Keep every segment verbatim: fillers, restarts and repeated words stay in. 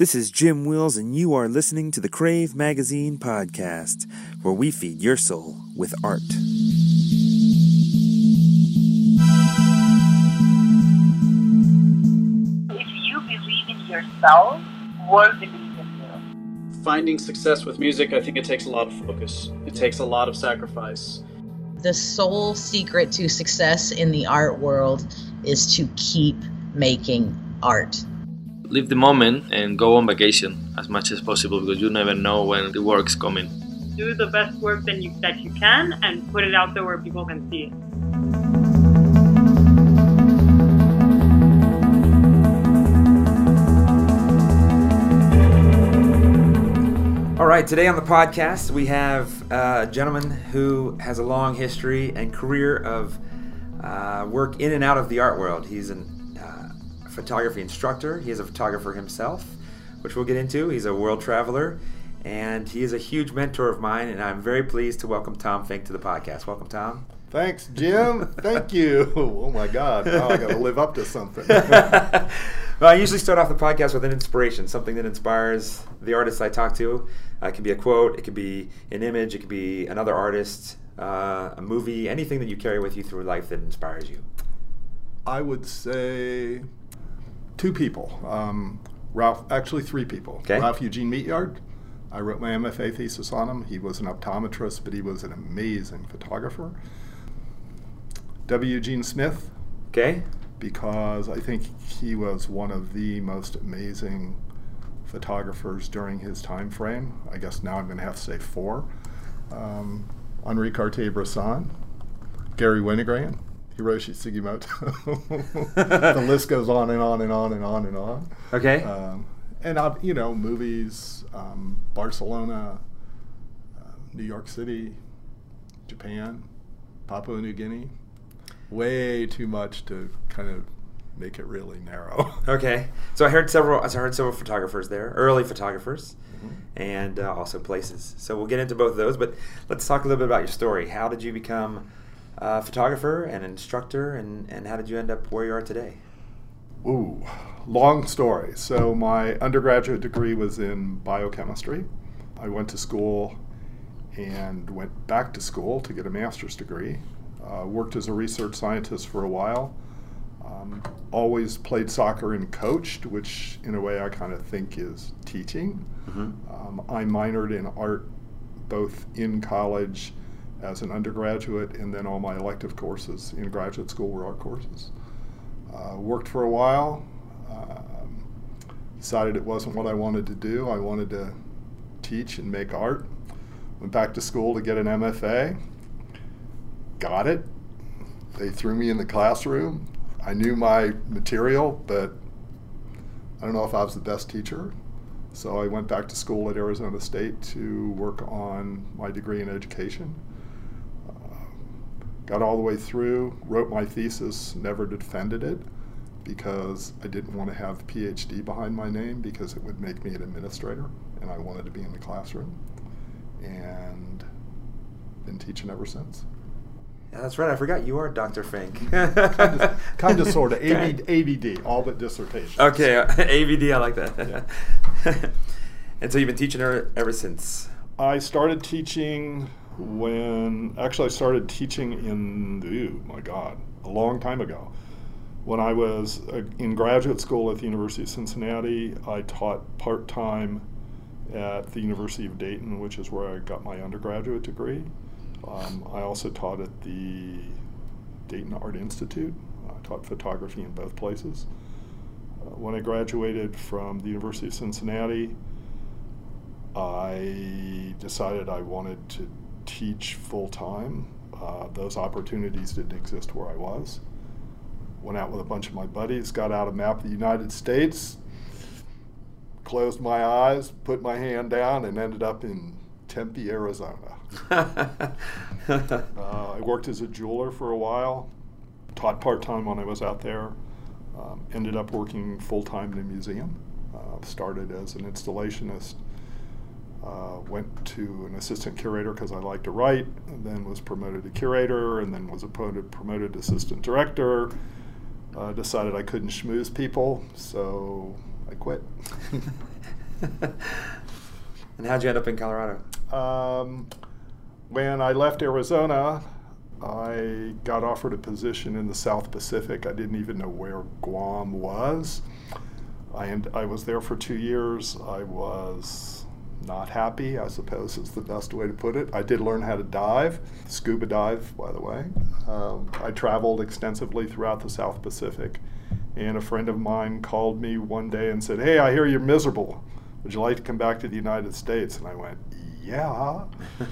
This is Jim Wills, and you are listening to the Crave Magazine Podcast, where we feed your soul with art. If you believe in yourself, world believes in you. Finding success with music, I think it takes a lot of focus. It takes a lot of sacrifice. The sole secret to success in the art world is to keep making art. Live the moment and go on vacation as much as possible, because you never know when the work's coming. Do the best work that you, that you can and put it out there where people can see it. All right, today on the podcast we have a gentleman who has a long history and career of uh, work in and out of the art world. He's an photography instructor. He is a photographer himself, which we'll get into. He's a world traveler, and he is a huge mentor of mine, and I'm very pleased to welcome Tom Fink to the podcast. Welcome, Tom. Thanks, Jim. Thank you. Oh, my God. Now I got to live up to something. Well, I usually start off the podcast with an inspiration, something that inspires the artists I talk to. Uh, it can be a quote. It could be an image. It could be another artist, uh, a movie, anything that you carry with you through life that inspires you. I would say... Two people, um, Ralph, actually three people. Okay. Ralph Eugene Meatyard. I wrote my M F A thesis on him. He was an optometrist, but he was an amazing photographer. W. Eugene Smith. Okay. Because I think he was one of the most amazing photographers during his time frame. I guess now I'm going to have to say four. Um, Henri Cartier-Bresson, Garry Winogrand, Hiroshi Sugimoto. The list goes on and on and on and on and on. Okay. Um, and, I've, you know, movies, um, Barcelona, uh, New York City, Japan, Papua New Guinea. Way too much to kind of make it really narrow. Okay. So I heard several I heard several photographers there, early photographers, mm-hmm. and uh, also places. So we'll get into both of those, but let's talk a little bit about your story. How did you become... Uh, photographer and instructor, and, and how did you end up where you are today? Ooh, long story. So my undergraduate degree was in biochemistry. I went to school and went back to school to get a master's degree. Uh, worked as a research scientist for a while. Um, always played soccer and coached, which in a way I kind of think is teaching. Mm-hmm. Um, I minored in art both in college as an undergraduate, and then all my elective courses in graduate school were art courses. Uh, worked for a while, um, decided it wasn't what I wanted to do. I wanted to teach and make art. Went back to school to get an M F A, got it. They threw me in the classroom. I knew my material, but I don't know if I was the best teacher. So I went back to school at Arizona State to work on my degree in education. Got all the way through, wrote my thesis, never defended it because I didn't want to have P H D behind my name because it would make me an administrator, and I wanted to be in the classroom, and been teaching ever since. Yeah, that's right. I forgot you are Doctor Fink. kind of, kind of sort of, A B D, all but dissertation. Okay, A B D, I like that. Yeah. And so you've been teaching her ever since? I started teaching... When actually I started teaching in, ooh, my God, a long time ago. When I was uh, in graduate school at the University of Cincinnati, I taught part-time at the University of Dayton, which is where I got my undergraduate degree. Um, I also taught at the Dayton Art Institute. I taught photography in both places. Uh, when I graduated from the University of Cincinnati, I decided I wanted to teach full-time. Uh, those opportunities didn't exist where I was. Went out with a bunch of my buddies, got out a map of the United States, closed my eyes, put my hand down, and ended up in Tempe, Arizona. uh, I worked as a jeweler for a while, taught part-time when I was out there, um, ended up working full-time in a museum, uh, started as an installationist. Uh, went to an assistant curator because I liked to write, and then was promoted to curator, and then was promoted promoted assistant director. Uh, decided I couldn't schmooze people, so I quit. And how'd you end up in Colorado? Um, when I left Arizona, I got offered a position in the South Pacific. I didn't even know where Guam was. I, and I was there for two years. I was not happy, I suppose is the best way to put it. I did learn how to dive, scuba dive, by the way. Um, I traveled extensively throughout the South Pacific. And a friend of mine called me one day and said, "Hey, I hear you're miserable. Would you like to come back to the United States?" And I went, yeah.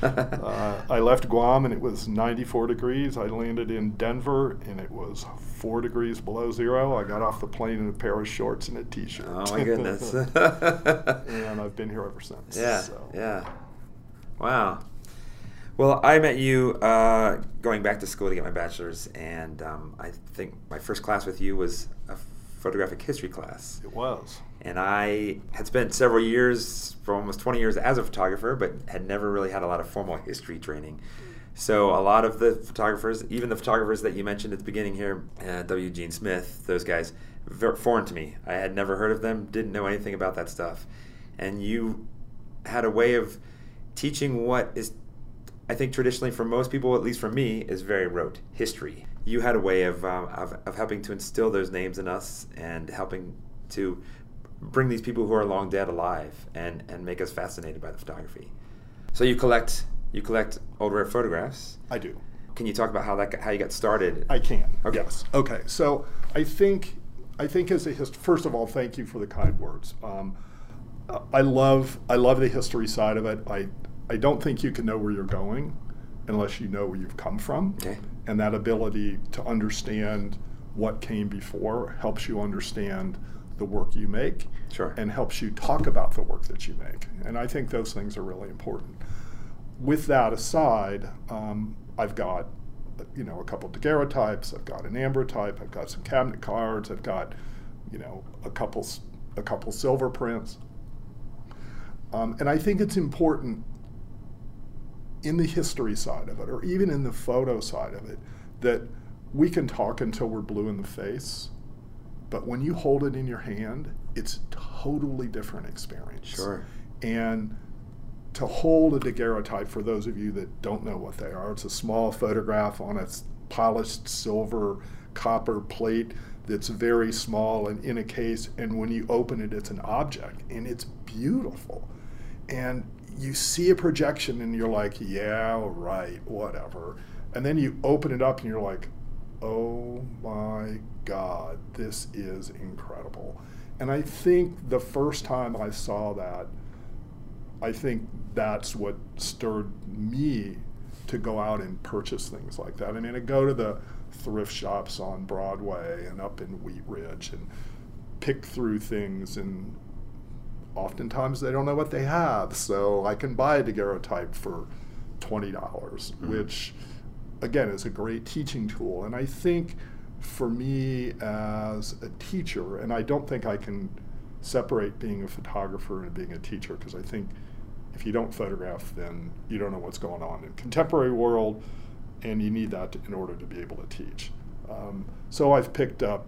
uh, I left Guam and it was ninety-four degrees. I landed in Denver and it was four degrees below zero. I got off the plane in a pair of shorts and a t-shirt. Oh my goodness. And I've been here ever since. Yeah, so. yeah. Wow. Well, I met you uh, going back to school to get my bachelor's, and um, I think my first class with you was a photographic history class. It was. And I had spent several years, for almost twenty years as a photographer, but had never really had a lot of formal history training. So a lot of the photographers, even the photographers that you mentioned at the beginning here, uh, W. Eugene Smith, those guys, foreign to me. I had never heard of them, didn't know anything about that stuff. And you had a way of teaching what is, I think traditionally for most people, at least for me, is very rote history. You had a way of, um, of, of helping to instill those names in us and helping to bring these people who are long dead alive and, and make us fascinated by the photography. So you collect you collect old rare photographs. I do. Can you talk about how that how you got started? I can. Okay. Yes. Okay. So I think I think as a hist- first of all, thank you for the kind words. Um, I love I love the history side of it. I. I don't think you can know where you're going unless you know where you've come from. Okay. And that ability to understand what came before helps you understand the work you make. Sure. And helps you talk about the work that you make. And I think those things are really important. With that aside, um, I've got you know, a couple daguerreotypes, I've got an ambrotype, I've got some cabinet cards, I've got you know, a couple, a couple silver prints. Um, and I think it's important in the history side of it, or even in the photo side of it, that we can talk until we're blue in the face, but when you hold it in your hand, it's a totally different experience. Sure. And to hold a daguerreotype, for those of you that don't know what they are, it's a small photograph on a polished silver copper plate that's very small and in a case, and when you open it, it's an object, and it's beautiful. And you see a projection and you're like, yeah, right, whatever. And then you open it up and you're like, oh my God, this is incredible. And I think the first time I saw that, I think that's what stirred me to go out and purchase things like that. I mean, I go to the thrift shops on Broadway and up in Wheat Ridge and pick through things, and oftentimes they don't know what they have, so I can buy a daguerreotype for twenty dollars, mm-hmm. which again is a great teaching tool. And I think for me as a teacher, and I don't think I can separate being a photographer and being a teacher, because I think if you don't photograph, then you don't know what's going on in the contemporary world, and you need that to, in order to be able to teach. Um, so I've picked up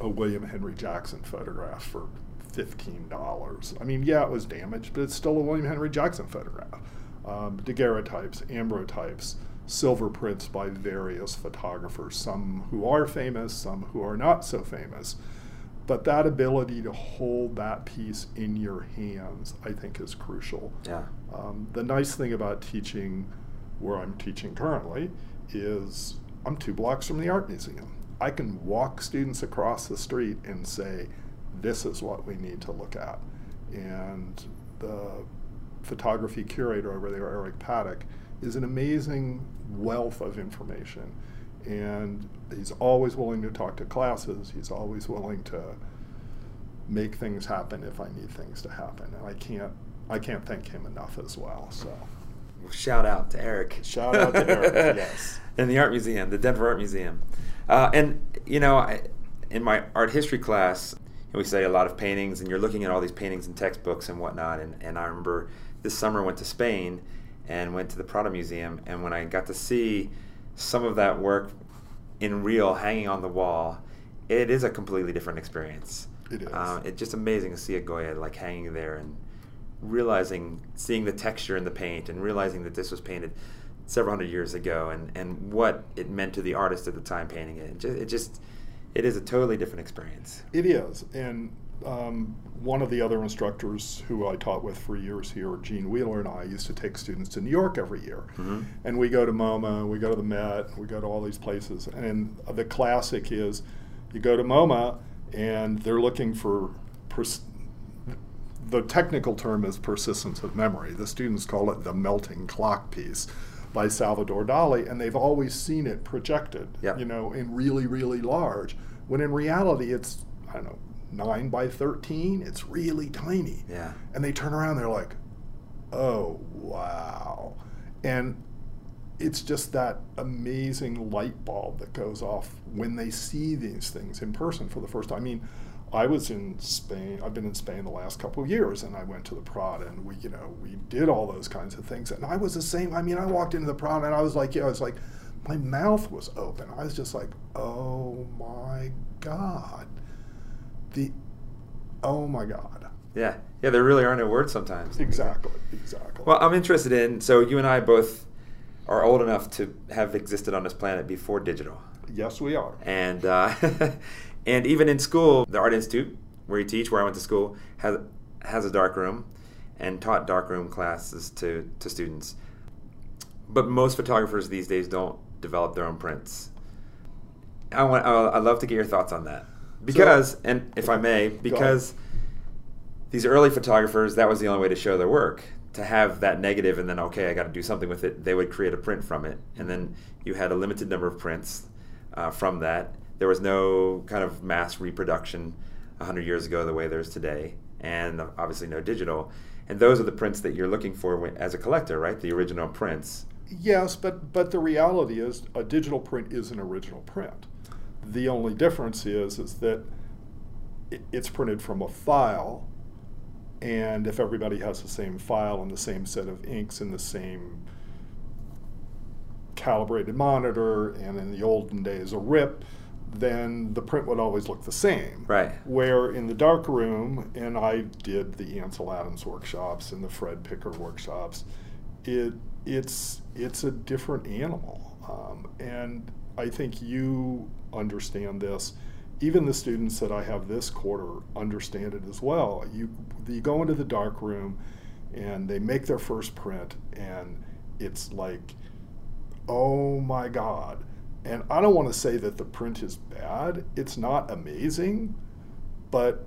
a William Henry Jackson photograph for fifteen dollars. I mean, yeah, it was damaged, but it's still a William Henry Jackson photograph. Um, daguerreotypes, ambrotypes, silver prints by various photographers, some who are famous, some who are not so famous. But that ability to hold that piece in your hands, I think, is crucial. Yeah. Um, the nice thing about teaching where I'm teaching currently is I'm two blocks from the Art Museum. I can walk students across the street and say, this is what we need to look at. And the photography curator over there, Eric Paddock, is an amazing wealth of information. And he's always willing to talk to classes. He's always willing to make things happen if I need things to happen. And I can't, I can't thank him enough as well. So, shout out to Eric. Shout out to Eric, yes. And the Art Museum, the Denver Art Museum. Uh, and, you know, I, in my art history class, we study a lot of paintings, and you're looking at all these paintings and textbooks and whatnot. And, and I remember this summer I went to Spain and went to the Prado Museum. And when I got to see some of that work in real hanging on the wall, it is a completely different experience. It is. Uh, it's just amazing to see a Goya like hanging there and realizing, seeing the texture in the paint and realizing that this was painted several hundred years ago and, and what it meant to the artist at the time painting it. It just, it, just, it is a totally different experience. It is. And um, one of the other instructors who I taught with for years here, Gene Wheeler, and I used to take students to New York every year. Mm-hmm. And we go to MoMA, we go to the Met, we go to all these places. And the classic is you go to MoMA and they're looking for pers- the technical term is persistence of memory. The students call it the melting clock piece by Salvador Dali, and they've always seen it projected, yep. you know, in really, really large, when in reality it's, I don't know, nine by thirteen, it's really tiny. Yeah. And they turn around, they're like, oh, wow. And it's just that amazing light bulb that goes off when they see these things in person for the first time. I mean, I was in Spain, I've been in Spain the last couple of years, and I went to the Prado, and we, you know, we did all those kinds of things. And I was the same, I mean, I walked into the Prado, and I was like, you know, it's like, my mouth was open. I was just like, oh my God. The, oh my God. Yeah, yeah, there really are no words sometimes. Exactly, exactly. Well, I'm interested in, so you and I both are old enough to have existed on this planet before digital. Yes, we are. And, uh, and even in school, the Art Institute, where you teach, where I went to school, has has a dark room and taught dark room classes to, to students. But most photographers these days don't develop their own prints. I want, I'd love to get your thoughts on that. Because, so, and if I may, because these early photographers, that was the only way to show their work. To have that negative and then, okay, I got to do something with it, they would create a print from it. And then you had a limited number of prints uh, from that. There was no kind of mass reproduction a hundred years ago the way there is today, and obviously no digital. And those are the prints that you're looking for as a collector, right? The original prints. Yes, but, but the reality is a digital print is an original print. The only difference is, is that it's printed from a file, and if everybody has the same file and the same set of inks and the same calibrated monitor, and in the olden days a R I P, then the print would always look the same. Right. Where in the dark room, and I did the Ansel Adams workshops and the Fred Picker workshops, it it's it's a different animal. Um, and I think you understand this. Even the students that I have this quarter understand it as well. You, you go into the dark room and they make their first print, and it's like, oh my God. And I don't want to say that the print is bad. It's not amazing, but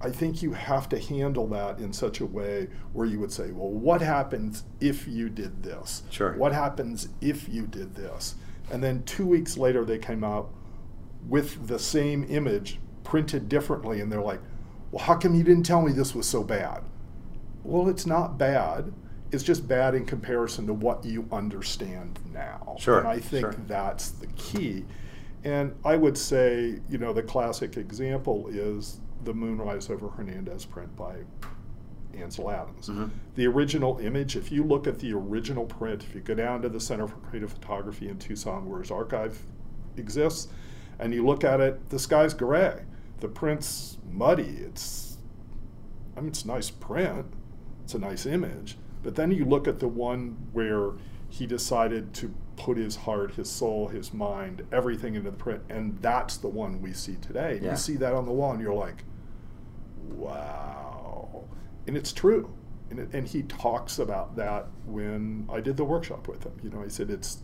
I think you have to handle that in such a way where you would say, well, what happens if you did this? Sure. What happens if you did this? And then two weeks later, they came out with the same image printed differently, and they're like, well, how come you didn't tell me this was so bad? Well, it's not bad. It's just bad in comparison to what you understand now. Sure. And I think sure. that's the key. And I would say, you know, the classic example is the Moonrise over Hernandez print by Ansel Adams. Mm-hmm. The original image, if you look at the original print, if you go down to the Center for Creative Photography in Tucson, where his archive exists, and you look at it, the sky's gray. The print's muddy. It's, I mean, it's a nice print. It's a nice image. But then you look at the one where he decided to put his heart, his soul, his mind, everything into the print, and that's the one we see today. Yeah. You see that on the wall, and you're like, wow. And it's true. And, it, and he talks about that when I did the workshop with him. You know, he said it's,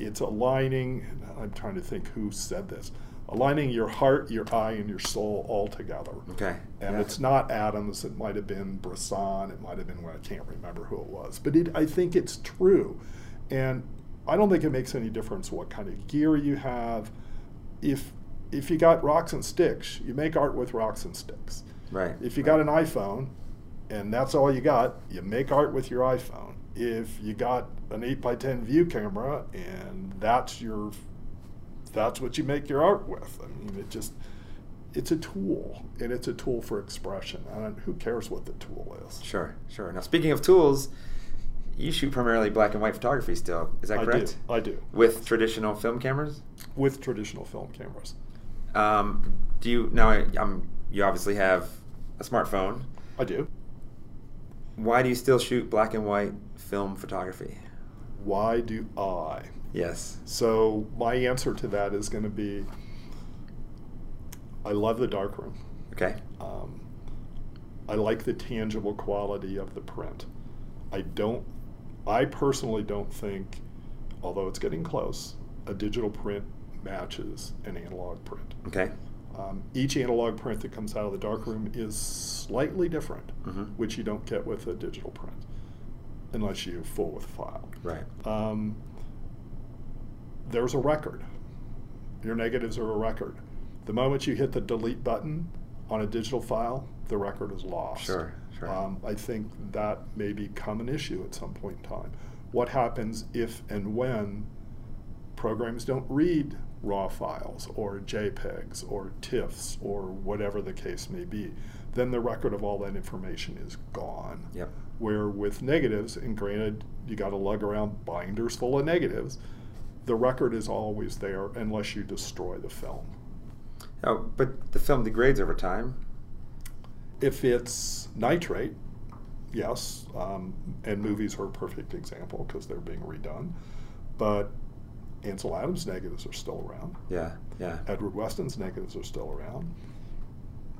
it's aligning, I'm trying to think who said this, aligning your heart, your eye, and your soul all together. Okay. And yeah. it's not Adams, it might have been Bresson, it might have been, well, I can't remember who it was, but it, I think it's true. And I don't think it makes any difference what kind of gear you have. If if you got rocks and sticks, you make art with rocks and sticks. Right. If you right. got an iPhone and that's all you got, you make art with your iPhone. If you got an eight by ten view camera and that's your that's what you make your art with. I mean, it just, it's a tool, and it's a tool for expression. And who cares what the tool is? Sure, sure. Now, speaking of tools, you shoot primarily black and white photography still. Is that correct? I do, I do. With traditional film cameras? With traditional film cameras. Um, do you now? I, I'm. You obviously have a smartphone. I do. Why do you still shoot black and white film photography? Why do I? Yes. So my answer to that is going to be, I love the darkroom. Okay. Um, I like the tangible quality of the print. I don't. I personally don't think, although it's getting close, a digital print matches an analog print. Okay. Um, each analog print that comes out of the darkroom is slightly different, mm-hmm. which you don't get with a digital print, unless you fool with a file. Right. Um, there's a record. Your negatives are a record. The moment you hit the delete button on a digital file, the record is lost. Sure, sure. Um, I think that may become an issue at some point in time. What happens if and when programs don't read raw files or JPEGs or TIFFs or whatever the case may be? Then the record of all that information is gone. Yep. Where with negatives, and granted, you got to lug around binders full of negatives, the record is always there unless you destroy the film. Oh, but the film degrades over time. If it's nitrate, yes, um, and movies are a perfect example because they're being redone, but Ansel Adams' negatives are still around. Yeah, yeah. Edward Weston's negatives are still around.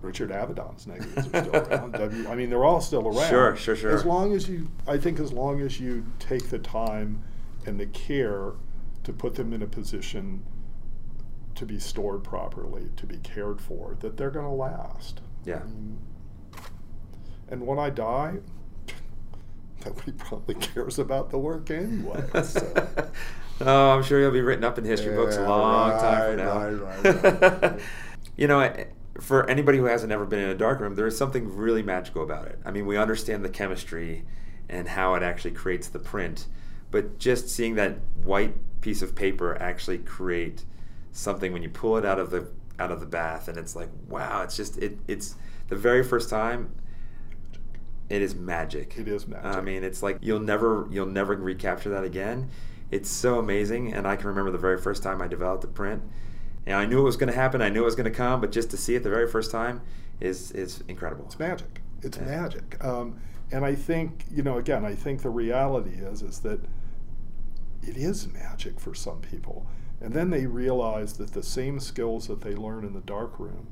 Richard Avedon's negatives are still around. W, I mean, they're all still around. Sure, sure, sure. As long as you, I think as long as you take the time and the care to put them in a position to be stored properly, to be cared for, that they're going to last. Yeah. I mean, and when I die, nobody probably cares about the work anyway. So. Oh, I'm sure you'll be written up in history yeah, books a long right, time from now. Right, right, right, right. You know, for anybody who hasn't ever been in a darkroom, there is something really magical about it. I mean, we understand the chemistry and how it actually creates the print, but just seeing that white piece of paper actually create something when you pull it out of the out of the bath, and it's like, wow, it's just it it's the very first time. It is magic. It is magic. I mean, it's like you'll never you'll never recapture that again. It's so amazing, and I can remember the very first time I developed the print. And I knew it was going to happen. I knew it was going to come, but just to see it the very first time is is incredible. It's magic. It's yeah. magic. Um, and I think, you know, again, I think the reality is is that it is magic for some people, and then they realize that the same skills that they learn in the darkroom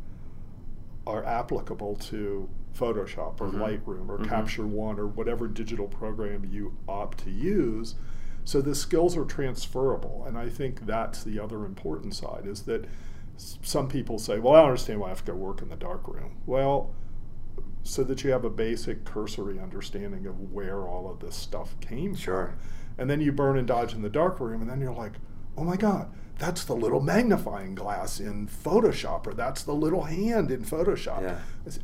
are applicable to Photoshop or mm-hmm. Lightroom or mm-hmm. Capture One or whatever digital program you opt to use. So the skills are transferable, and I think that's the other important side, is that s some people say, well, I don't understand why I have to go work in the darkroom. Well, so that you have a basic cursory understanding of where all of this stuff came sure. from. And then you burn and dodge in the darkroom, and then you're like, oh my God, that's the little magnifying glass in Photoshop, or that's the little hand in Photoshop. Yeah.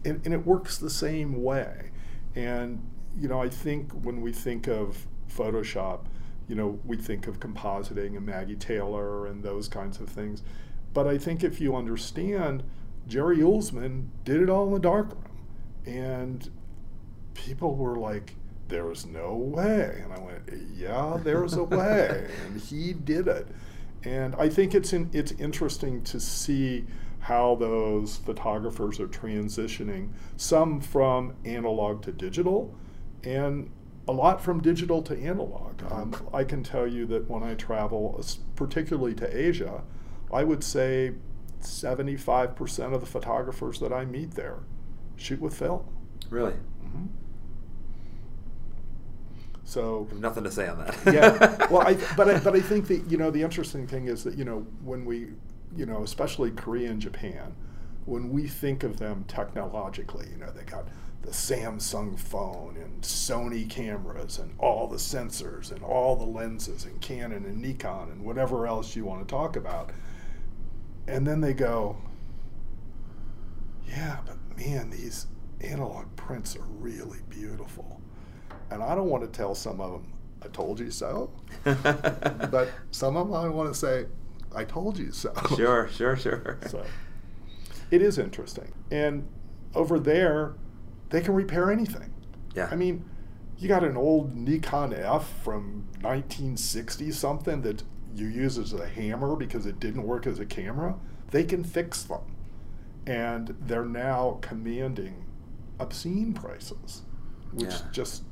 And, and it works the same way. And, you know, I think when we think of Photoshop, you know, we think of compositing and Maggie Taylor and those kinds of things. But I think if you understand, Jerry Ullsman did it all in the darkroom. And people were like, there's no way. And I went, yeah, there's a way. And he did it. And I think it's in, it's interesting to see how those photographers are transitioning, some from analog to digital, and a lot from digital to analog. Um, I can tell you that when I travel, particularly to Asia, I would say seventy-five percent of the photographers that I meet there shoot with film. Really? Mm-hmm. So nothing to say on that. Yeah, well, I, but I, but I think that, you know, the interesting thing is that, you know, when we, you know, especially Korea and Japan, when we think of them technologically, you know, they got the Samsung phone and Sony cameras and all the sensors and all the lenses and Canon and Nikon and whatever else you want to talk about, and then they go, yeah, but man, these analog prints are really beautiful. And I don't want to tell some of them, I told you so. But some of them I want to say, I told you so. Sure, sure, sure. So it is interesting. And over there, they can repair anything. Yeah. I mean, you got an old Nikon F from nineteen sixty something that you use as a hammer because it didn't work as a camera. they can fix them. And they're now commanding obscene prices, which yeah. just,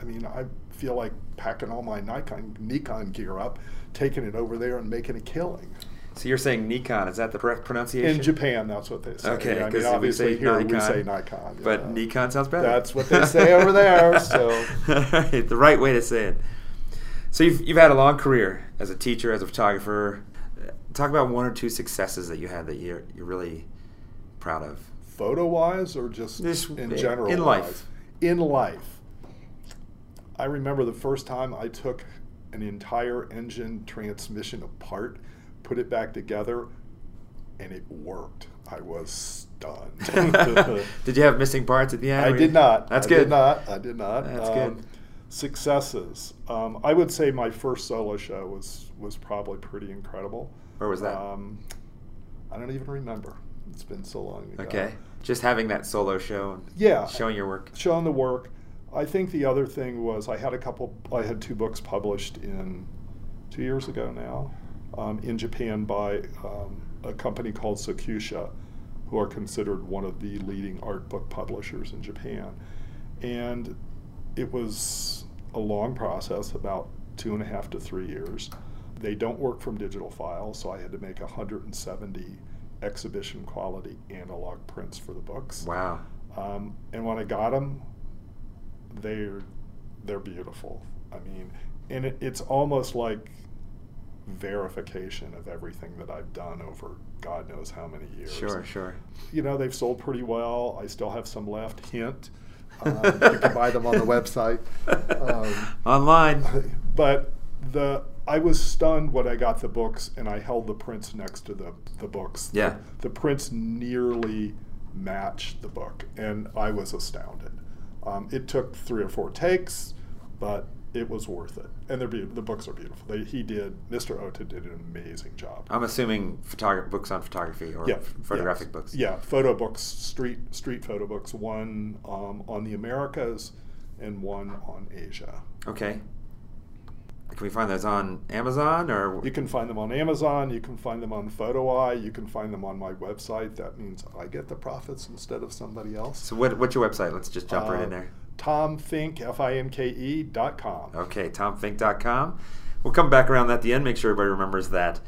I mean, I feel like packing all my Nikon, Nikon gear up, taking it over there and making a killing. So you're saying Nikon, is that the correct pronunciation? In Japan, that's what they say. Okay, yeah, I mean, obviously here Nikon, we say Nikon. But know. Nikon sounds better. That's what they say over there. So right, the right way to say it. So you've, you've had a long career as a teacher, as a photographer. Talk about one or two successes that you had that you're, you're really proud of. Photo-wise or just this, in general? In life. Wise? In life. I remember the first time I took an entire engine transmission apart, put it back together, and it worked. I was stunned. Did you have missing parts at the end? I did not. That's I good. I did not. I did not. That's um, good. Successes. Um, I would say my first solo show was, was probably pretty incredible. Where was that? Um, I don't even remember. It's been so long ago. Okay. Just having that solo show and yeah, showing your work. Showing the work. I think the other thing was I had a couple, I had two books published in two years ago now. Um, in Japan by um, a company called Sokusha, who are considered one of the leading art book publishers in Japan. And it was a long process, about two and a half to three years. They don't work from digital files, so I had to make one hundred seventy exhibition quality analog prints for the books. Wow. Um, and when I got them, they're, they're beautiful. I mean, and it, it's almost like verification of everything that I've done over God knows how many years. Sure, sure. You know, they've sold pretty well. I still have some left. Hint. Um, you can buy them on the website. Um, Online. But the I was stunned when I got the books and I held the prints next to the, the books. Yeah. The, the prints nearly matched the book, and I was astounded. Um, it took three or four takes, but it was worth it, and they're be the books are beautiful. They, he did, Mister Ota did an amazing job. I'm assuming photog books on photography or yeah, photographic yeah, books. Yeah, photo books, street street photo books. One um, on the Americas, and one on Asia. Okay. Can we find those on Amazon or? You can find them on Amazon. You can find them on PhotoEye. You can find them on my website. That means I get the profits instead of somebody else. So what, what's your website? Let's just jump uh, right in there. Tomfinke, F I N K E, dot com. Okay, tomfinke dot com. We'll come back around that at the end, make sure everybody remembers that.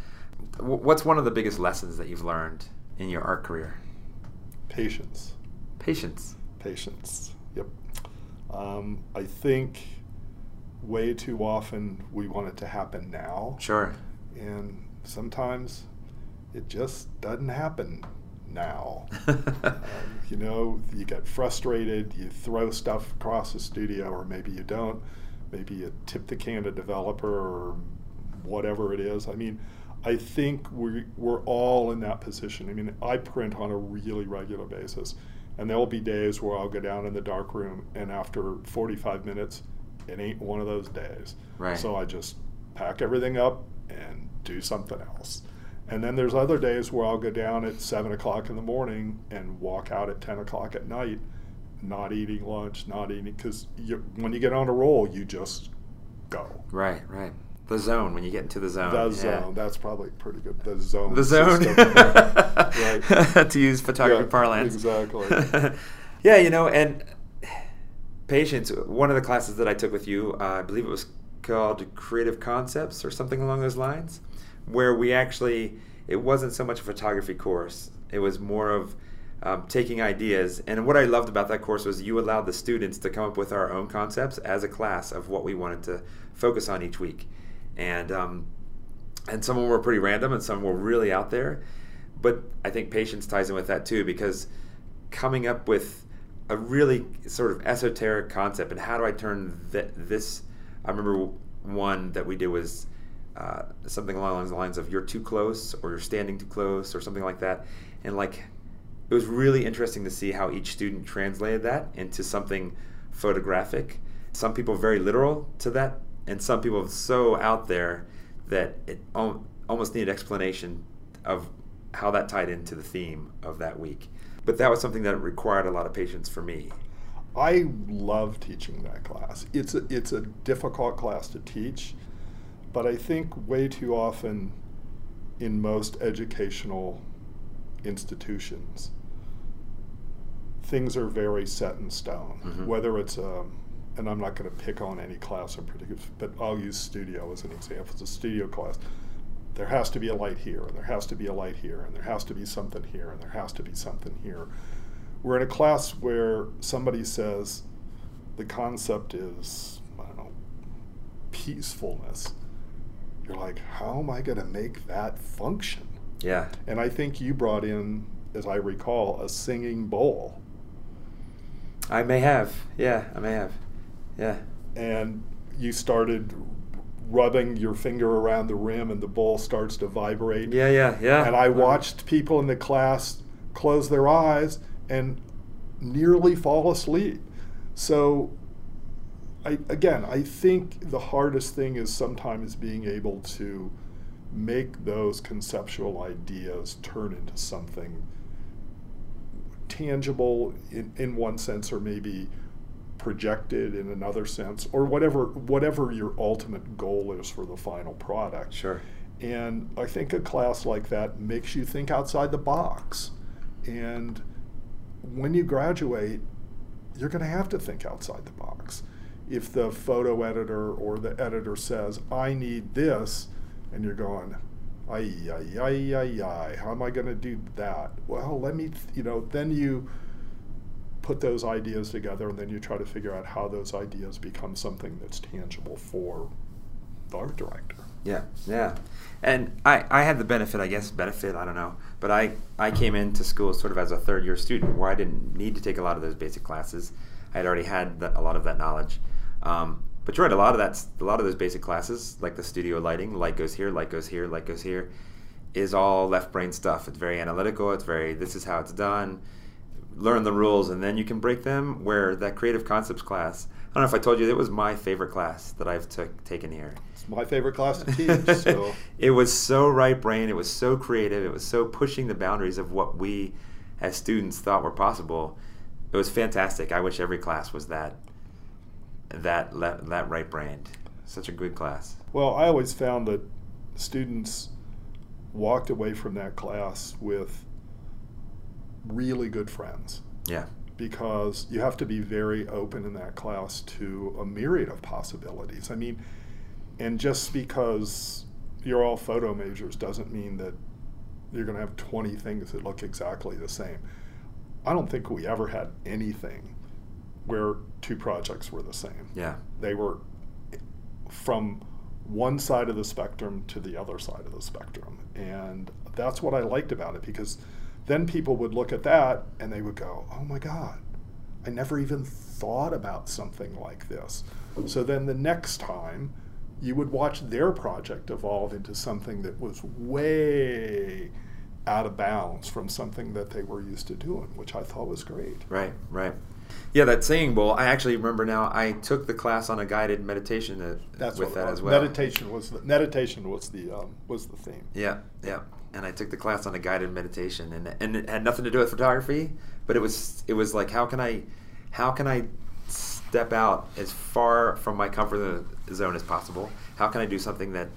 What's one of the biggest lessons that you've learned in your art career? Patience. Patience. Patience, yep. Um, I think way too often we want it to happen now. Sure. And sometimes it just doesn't happen now. um, you know, you get frustrated, you throw stuff across the studio, or maybe you don't. Maybe you tip the can to developer or whatever it is. I mean, I think we, we're all in that position. I mean, I print on a really regular basis, and there will be days where I'll go down in the dark room, and after forty-five minutes, it ain't one of those days. Right. So I just pack everything up and do something else. And then there's other days where I'll go down at seven o'clock in the morning and walk out at ten o'clock at night, not eating lunch, not eating, because when you get on a roll, you just go. Right, right. The zone, when you get into the zone. The yeah. zone, that's probably pretty good. The zone. The zone. Right. To use photography yeah, parlance. Exactly. Yeah, you know, and patience, one of the classes that I took with you, uh, I believe it was called Creative Concepts or something along those lines, where we actually, it wasn't so much a photography course, it was more of um, taking ideas. And what I loved about that course was you allowed the students to come up with our own concepts as a class of what we wanted to focus on each week. And, um, and some of them were pretty random and some were really out there. But I think patience ties in with that too, because coming up with a really sort of esoteric concept and how do I turn th this, I remember one that we did was Uh, something along the lines of you're too close or you're standing too close or something like that. And like, it was really interesting to see how each student translated that into something photographic. Some people very literal to that, and some people so out there that it al almost needed explanation of how that tied into the theme of that week. But that was something that required a lot of patience for me. I love teaching that class. It's a, it's a difficult class to teach. But I think way too often in most educational institutions, things are very set in stone. Mm-hmm. Whether it's a, and I'm not going to pick on any class in particular, but I'll use studio as an example. It's a studio class. There has to be a light here, and there has to be a light here, and there has to be something here, and there has to be something here. We're in a class where somebody says the concept is, I don't know, peacefulness. You're like, how am I going to make that function? Yeah. And I think you brought in, as I recall, a singing bowl. I may have. Yeah, I may have. Yeah. And you started rubbing your finger around the rim and the bowl starts to vibrate. Yeah, yeah, yeah. And I watched people in the class close their eyes and nearly fall asleep. So, I, again, I think the hardest thing is sometimes being able to make those conceptual ideas turn into something tangible in, in one sense, or maybe projected in another sense, or whatever whatever your ultimate goal is for the final product. Sure. And I think a class like that makes you think outside the box. And when you graduate, you're going to have to think outside the box. If the photo editor or the editor says, I need this, and you're going, ay, ay, ay, ay, ay, how am I going to do that? Well, let me, th you know, then you put those ideas together, and then you try to figure out how those ideas become something that's tangible for the art director. Yeah, yeah. And I, I had the benefit, I guess, benefit, I don't know, but I, I came into school sort of as a third year student where I didn't need to take a lot of those basic classes. I had already had the, a lot of that knowledge. Um, but you're right, a lot of that, a lot of those basic classes, like the studio lighting, light goes here, light goes here, light goes here, is all left brain stuff. It's very analytical, it's very, this is how it's done. Learn the rules and then you can break them, where that creative concepts class, I don't know if I told you, it was my favorite class that I've took, taken here. It's my favorite class to teach. So. It was so right brain, it was so creative, it was so pushing the boundaries of what we as students thought were possible. It was fantastic. I wish every class was that, that, that right brained. Such a good class. Well, I always found that students walked away from that class with really good friends. Yeah. Because you have to be very open in that class to a myriad of possibilities. I mean, and just because you're all photo majors doesn't mean that you're going to have twenty things that look exactly the same. I don't think we ever had anything where two projects were the same. Yeah. They were from one side of the spectrum to the other side of the spectrum. And that's what I liked about it, because then people would look at that and they would go, oh my God, I never even thought about something like this. So then the next time you would watch their project evolve into something that was way out of bounds from something that they were used to doing, which I thought was great. Right, right. Yeah, that singing bowl, I actually remember now, I took the class on a guided meditation that, That's with that as well. Meditation was the, meditation was the, um, was the theme. Yeah, yeah. And I took the class on a guided meditation, and and it had nothing to do with photography, but it was it was like, how can I how can I step out as far from my comfort zone as possible? How can I do something that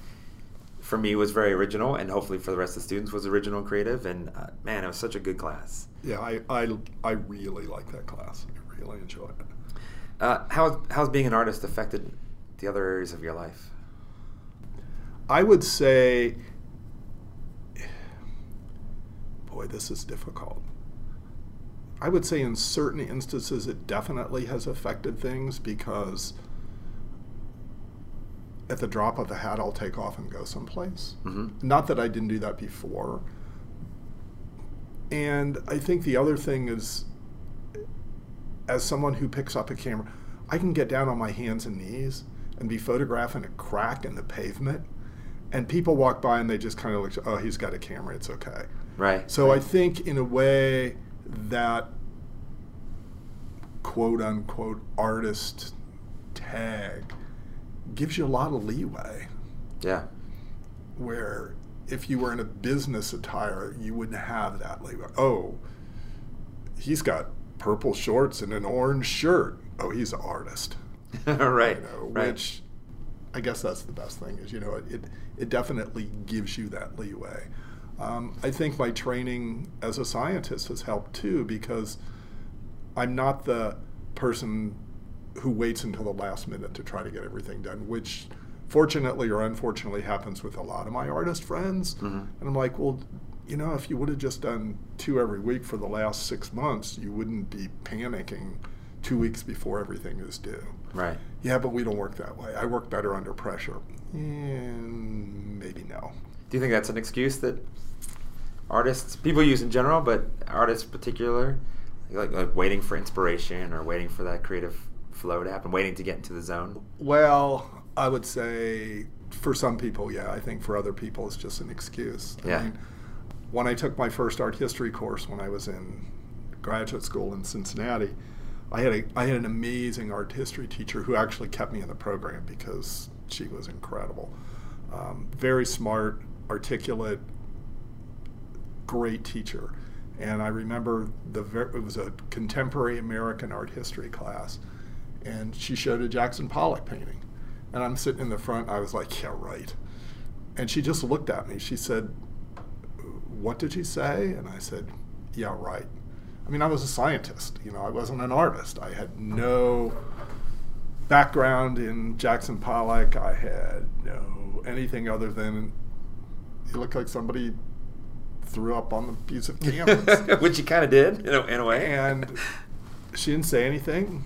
for me was very original, and hopefully for the rest of the students was original and creative? And uh, man, it was such a good class. Yeah, I I, I really like that class. I really enjoyed it. Uh, how how's being an artist affected the other areas of your life? I would say. Boy, this is difficult. I would say in certain instances it definitely has affected things, because at the drop of a hat I'll take off and go someplace. Mm-hmm. Not that I didn't do that before. And I think the other thing is, as someone who picks up a camera, I can get down on my hands and knees and be photographing a crack in the pavement, and people walk by and they just kind of like, oh, he's got a camera, it's okay. Right. So I think in a way that quote unquote artist tag gives you a lot of leeway. Yeah. Where if you were in a business attire, you wouldn't have that leeway. Oh, he's got purple shorts and an orange shirt. Oh, he's an artist. Right. You know, right. Which I guess that's the best thing is, you know, it, it definitely gives you that leeway. Um, I think my training as a scientist has helped too, because I'm not the person who waits until the last minute to try to get everything done, which fortunately or unfortunately happens with a lot of my artist friends. Mm-hmm. And I'm like, well, you know, if you would have just done two every week for the last six months, you wouldn't be panicking two weeks before everything is due. Right. Yeah, but we don't work that way. I work better under pressure. Mm, maybe no. Do you think that's an excuse that artists, people use in general, but artists in particular, like, like waiting for inspiration or waiting for that creative flow to happen, waiting to get into the zone? Well, I would say for some people, yeah. I think for other people, it's just an excuse. I yeah. mean, when I took my first art history course when I was in graduate school in Cincinnati, I had a, I had an amazing art history teacher who actually kept me in the program because she was incredible. Um, very smart, articulate, great teacher. And I remember the ver- it was a contemporary American art history class, and she showed a Jackson Pollock painting. And I'm sitting in the front, I was like, yeah, right. And she just looked at me. She said, what did you say? And I said, yeah, right. I mean, I was a scientist, you know, I wasn't an artist. I had no background in Jackson Pollock. I had no anything other than it looked like somebody threw up on the piece of canvas. Which you kind of did, you know, in a way. And she didn't say anything.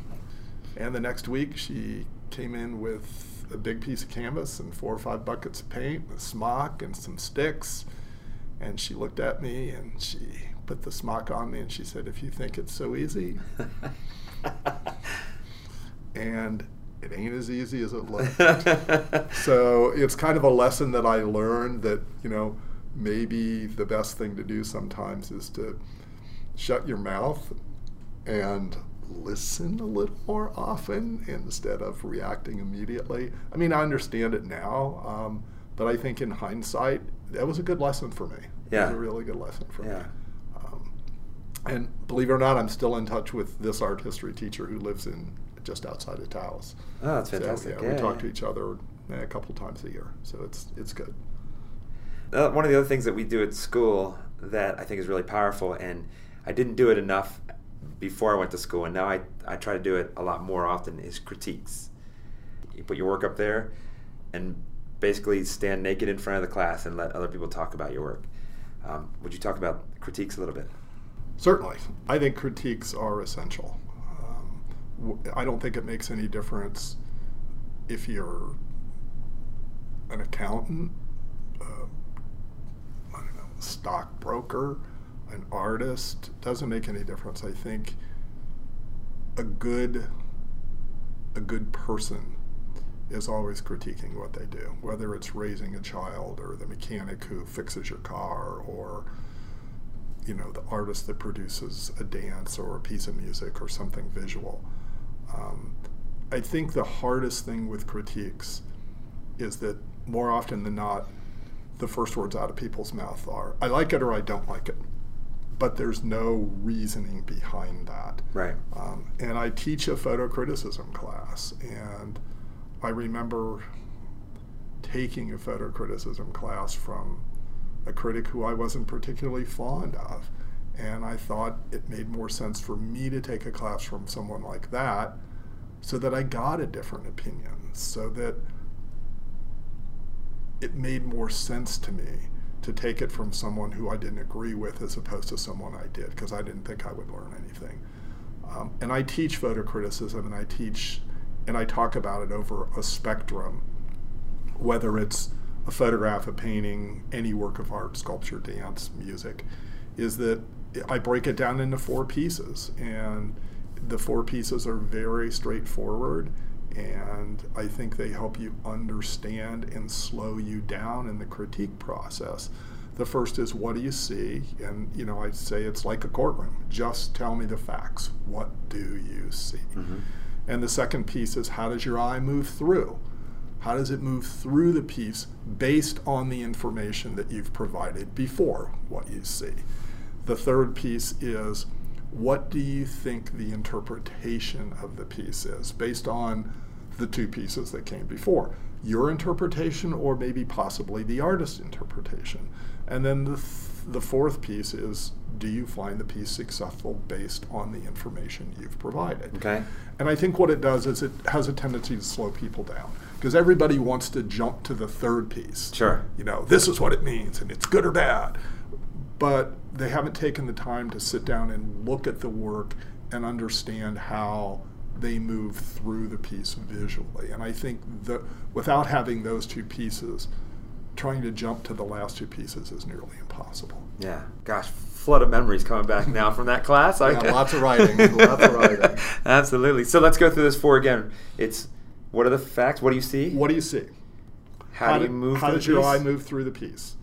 And the next week, she came in with a big piece of canvas and four or five buckets of paint, a smock and some sticks. And she looked at me and she put the smock on me and she said, if you think it's so easy, and it ain't as easy as it looks. So it's kind of a lesson that I learned that, you know, maybe the best thing to do sometimes is to shut your mouth and listen a little more often instead of reacting immediately. I mean, I understand it now, um, but I think in hindsight, that was a good lesson for me. Yeah. It was a really good lesson for yeah. me. Um, and believe it or not, I'm still in touch with this art history teacher who lives in just outside of Taos. Oh, that's so fantastic. Yeah, yeah, we talk to each other a couple times a year, so it's it's good. Uh, one of the other things that we do at school that I think is really powerful, and I didn't do it enough before I went to school, and now I, I try to do it a lot more often, is critiques. You put your work up there and basically stand naked in front of the class and let other people talk about your work. Um, would you talk about critiques a little bit? Certainly. I think critiques are essential. Um, w- I don't think it makes any difference if you're an accountant, uh, I don't know, a stockbroker, an artist, doesn't make any difference. I think a good a good person is always critiquing what they do, whether it's raising a child or the mechanic who fixes your car or, you know, the artist that produces a dance or a piece of music or something visual. Um, I think the hardest thing with critiques is that more often than not, the first words out of people's mouth are, I like it or I don't like it. But there's no reasoning behind that. Right. Um, and I teach a photo criticism class, and I remember taking a photo criticism class from a critic who I wasn't particularly fond of, and I thought it made more sense for me to take a class from someone like that so that I got a different opinion, so that it made more sense to me to take it from someone who I didn't agree with as opposed to someone I did, because I didn't think I would learn anything. Um, and I teach photo criticism, and I teach, and I talk about it over a spectrum, whether it's a photograph, a painting, any work of art, sculpture, dance, music, is that I break it down into four pieces. And the four pieces are very straightforward, and I think they help you understand and slow you down in the critique process. The first is, what do you see? And, you know, I say it's like a courtroom. Just tell me the facts. What do you see? Mm-hmm. And the second piece is, how does your eye move through? How does it move through the piece based on the information that you've provided before what you see? The third piece is, what do you think the interpretation of the piece is based on the two pieces that came before, your interpretation or maybe possibly the artist's interpretation. And then the, th the fourth piece is, do you find the piece successful based on the information you've provided? Okay. And I think what it does is it has a tendency to slow people down, because everybody wants to jump to the third piece. Sure. You know, this is what it means, and it's good or bad. But they haven't taken the time to sit down and look at the work and understand how they move through the piece visually. And I think that without having those two pieces, trying to jump to the last two pieces is nearly impossible. Yeah. Gosh, flood of memories coming back now from that class. Yeah, I, lots of writing. Lots of writing. Absolutely. So let's go through this four again. It's, what are the facts? What do you see? What do you see? How, how do you move how through does the your piece? Eye move through the piece?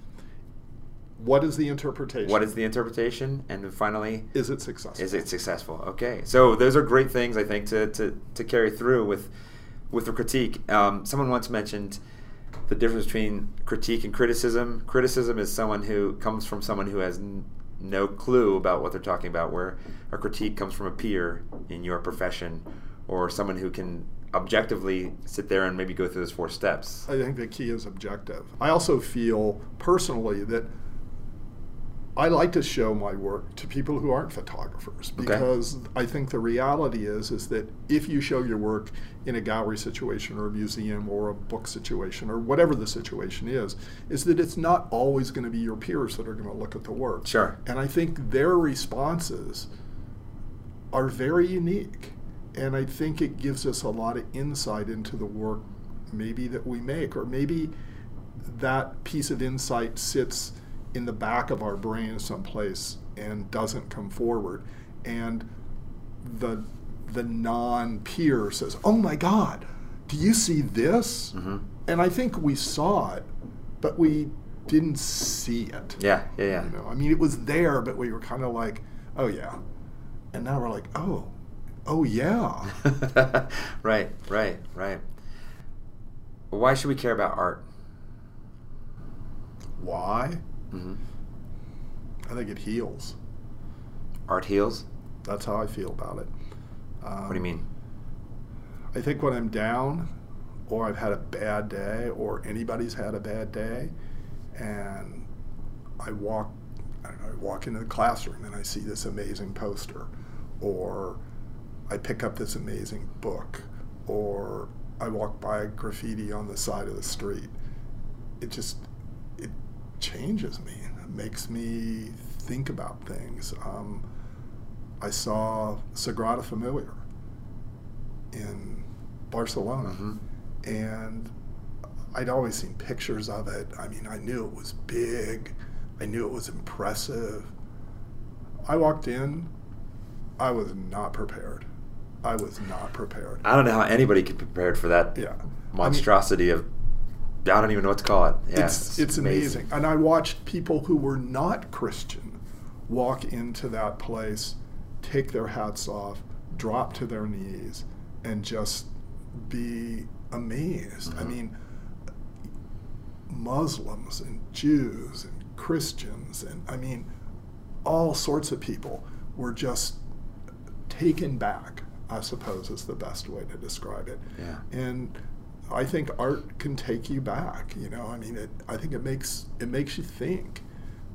What is the interpretation? What is the interpretation? And then finally, is it successful? Is it successful? Okay. So those are great things, I think, to, to, to carry through with with a critique. Um, someone once mentioned the difference between critique and criticism. Criticism is someone who comes from someone who has n no clue about what they're talking about, where a critique comes from a peer in your profession or someone who can objectively sit there and maybe go through those four steps. I think the key is objective. I also feel personally that I like to show my work to people who aren't photographers, because okay. I think the reality is is that if you show your work in a gallery situation or a museum or a book situation or whatever the situation is, is that it's not always going to be your peers that are going to look at the work. Sure. And I think their responses are very unique. And I think it gives us a lot of insight into the work maybe that we make, or maybe that piece of insight sits in the back of our brain someplace and doesn't come forward. And the the non-peer says, oh my God, do you see this? Mm-hmm. And I think we saw it, but we didn't see it. Yeah, yeah, yeah. You know? I mean, it was there, but we were kind of like, oh yeah. And now we're like, oh, oh yeah. Right, right, right. Why should we care about art? Why? Mm-hmm. I think it heals. Art heals? That's how I feel about it. Um, what do you mean? I think when I'm down, or I've had a bad day, or anybody's had a bad day, and I walk, I don't know, I walk into the classroom and I see this amazing poster, or I pick up this amazing book, or I walk by graffiti on the side of the street. It just, it changes me. It makes me think about things. Um, I saw Sagrada Familia in Barcelona, mm-hmm. and I'd always seen pictures of it. I mean, I knew it was big. I knew it was impressive. I walked in. I was not prepared. I was not prepared. I don't know how anybody could be prepared for that yeah. monstrosity I mean, of I don't even know what to call it. Yeah, it's it's, it's amazing. amazing. And I watched people who were not Christian walk into that place, take their hats off, drop to their knees, and just be amazed. Mm-hmm. I mean, Muslims and Jews and Christians and, I mean, all sorts of people were just taken back, I suppose is the best way to describe it. Yeah. And I think art can take you back, you know, I mean, it, I think it makes it makes you think.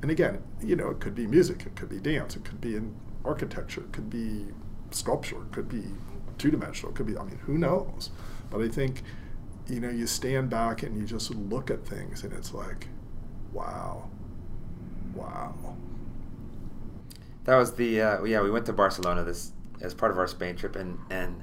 And again, you know, it could be music, it could be dance, it could be in architecture, it could be sculpture, it could be two-dimensional, it could be, I mean, who knows? But I think, you know, you stand back and you just look at things and it's like, wow, wow. That was the, uh, yeah, we went to Barcelona this as part of our Spain trip, and, and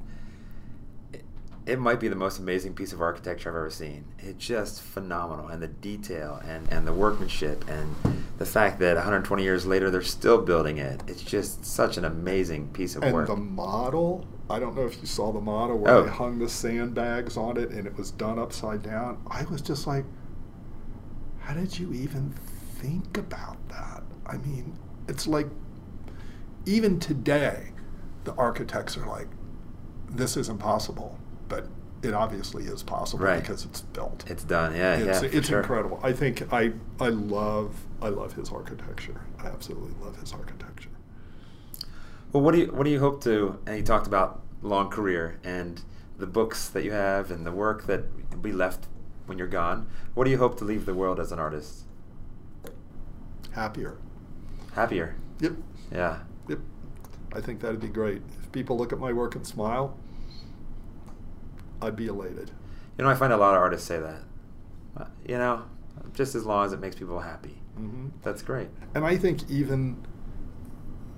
it might be the most amazing piece of architecture I've ever seen. It's just phenomenal, and the detail and, and the workmanship and the fact that one hundred twenty years later they're still building it. It's just such an amazing piece of and work. And the model, I don't know if you saw the model where oh. they hung the sandbags on it and it was done upside down. I was just like, how did you even think about that? I mean, it's like, even today, the architects are like, this is impossible. But it obviously is possible right. because it's built. It's done, yeah, it's, yeah. It's sure. incredible. I think I I love I love his architecture. I absolutely love his architecture. Well, what do you what do you hope to? And you talked about long career and the books that you have and the work that will be left when you're gone, what do you hope to leave the world as an artist? Happier. Happier? Yep. Yeah. Yep. I think that'd be great. If people look at my work and smile, I'd be elated. You know, I find a lot of artists say that. Uh, you know, just as long as it makes people happy. Mm-hmm. That's great. And I think even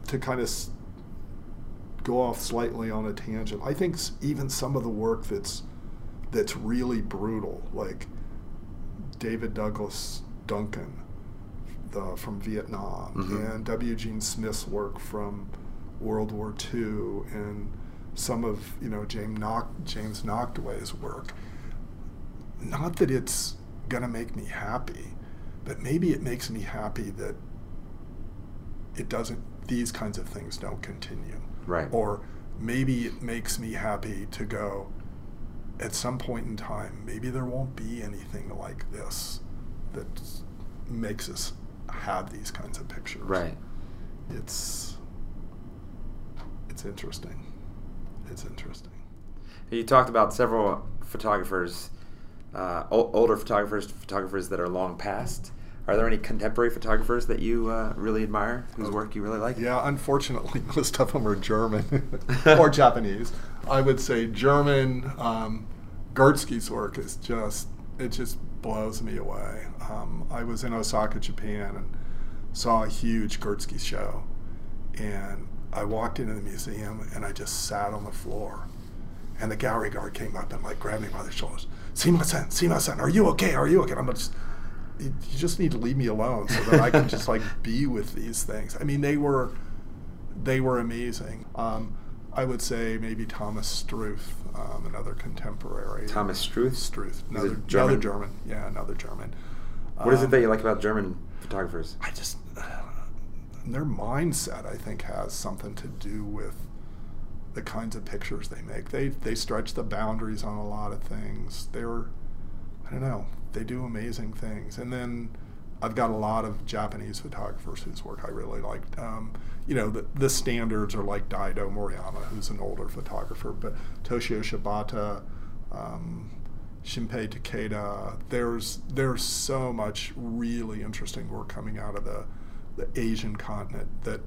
to kind of s go off slightly on a tangent, I think even some of the work that's that's really brutal, like David Douglas Duncan the, from Vietnam, mm-hmm. and W. Eugene Smith's work from World War Two, and some of you know James Noct James Noctway's work. Not that it's gonna make me happy, but maybe it makes me happy that it doesn't. These kinds of things don't continue. Right. Or maybe it makes me happy to go, at some point in time, maybe there won't be anything like this that makes us have these kinds of pictures. Right. It's it's interesting. It's interesting. You talked about several photographers, uh, older photographers, photographers that are long past. Are there any contemporary photographers that you uh, really admire, whose work you really like? Yeah, unfortunately, most of them are German or Japanese. I would say German. Um, Gursky's work is just, it just blows me away. Um, I was in Osaka, Japan, and saw a huge Gursky show. And I walked into the museum, and I just sat on the floor. And the gallery guard came up and like grabbed me by the shoulders. Sima-san, Sima-san, are you okay? Are you okay? And I'm just... You just need to leave me alone so that I can just like be with these things. I mean, they were, they were amazing. Um, I would say maybe Thomas Struth, um, another contemporary. Thomas Struth? Struth, another German? another German. Yeah, another German. What um, is it that you like about German photographers? I just, their mindset, I think, has something to do with the kinds of pictures they make. They they stretch the boundaries on a lot of things. They're, I don't know. They do amazing things. And then I've got a lot of Japanese photographers whose work I really liked. Um, you know, the, the standards are like Daido Moriyama, who's an older photographer, but Toshio Shibata, um, Shinpei Takeda. There's, there's so much really interesting work coming out of the, the Asian continent that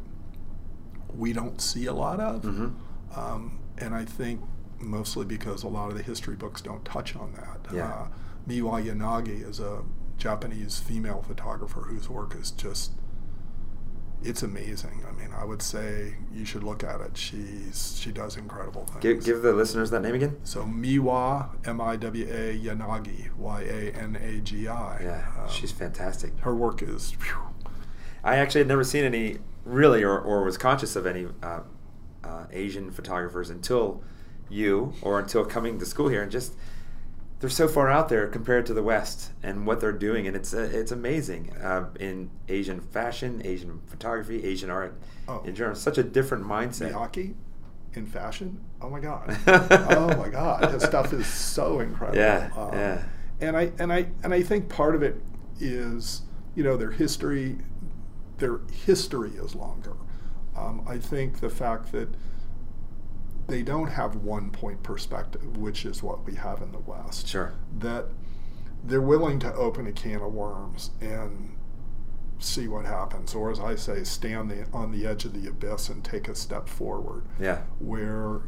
we don't see a lot of. Mm-hmm. um, and I think mostly because a lot of the history books don't touch on that. Yeah. Uh, Miwa Yanagi is a Japanese female photographer whose work is just, it's amazing. I mean, I would say you should look at it. She's, she does incredible things. Give, give the listeners that name again. So Miwa, M I W A, Yanagi, Y A N A G I. Yeah, um, she's fantastic. Her work is, phew. I actually had never seen any, really, or, or was conscious of any uh, uh, Asian photographers until you, or until coming to school here, and just... They're so far out there compared to the West and what they're doing, and it's uh, it's amazing uh, in Asian fashion, Asian photography, Asian art oh. in general. Such a different mindset. Miyake in fashion? Oh my God! oh my God! His stuff is so incredible. Yeah, um, yeah. And I and I and I think part of it is you know their history, their history is longer. Um, I think the fact that. They don't have one point perspective, which is what we have in the West. Sure. That they're willing to open a can of worms and see what happens, or as I say, stand the, on the edge of the abyss and take a step forward. Yeah. Where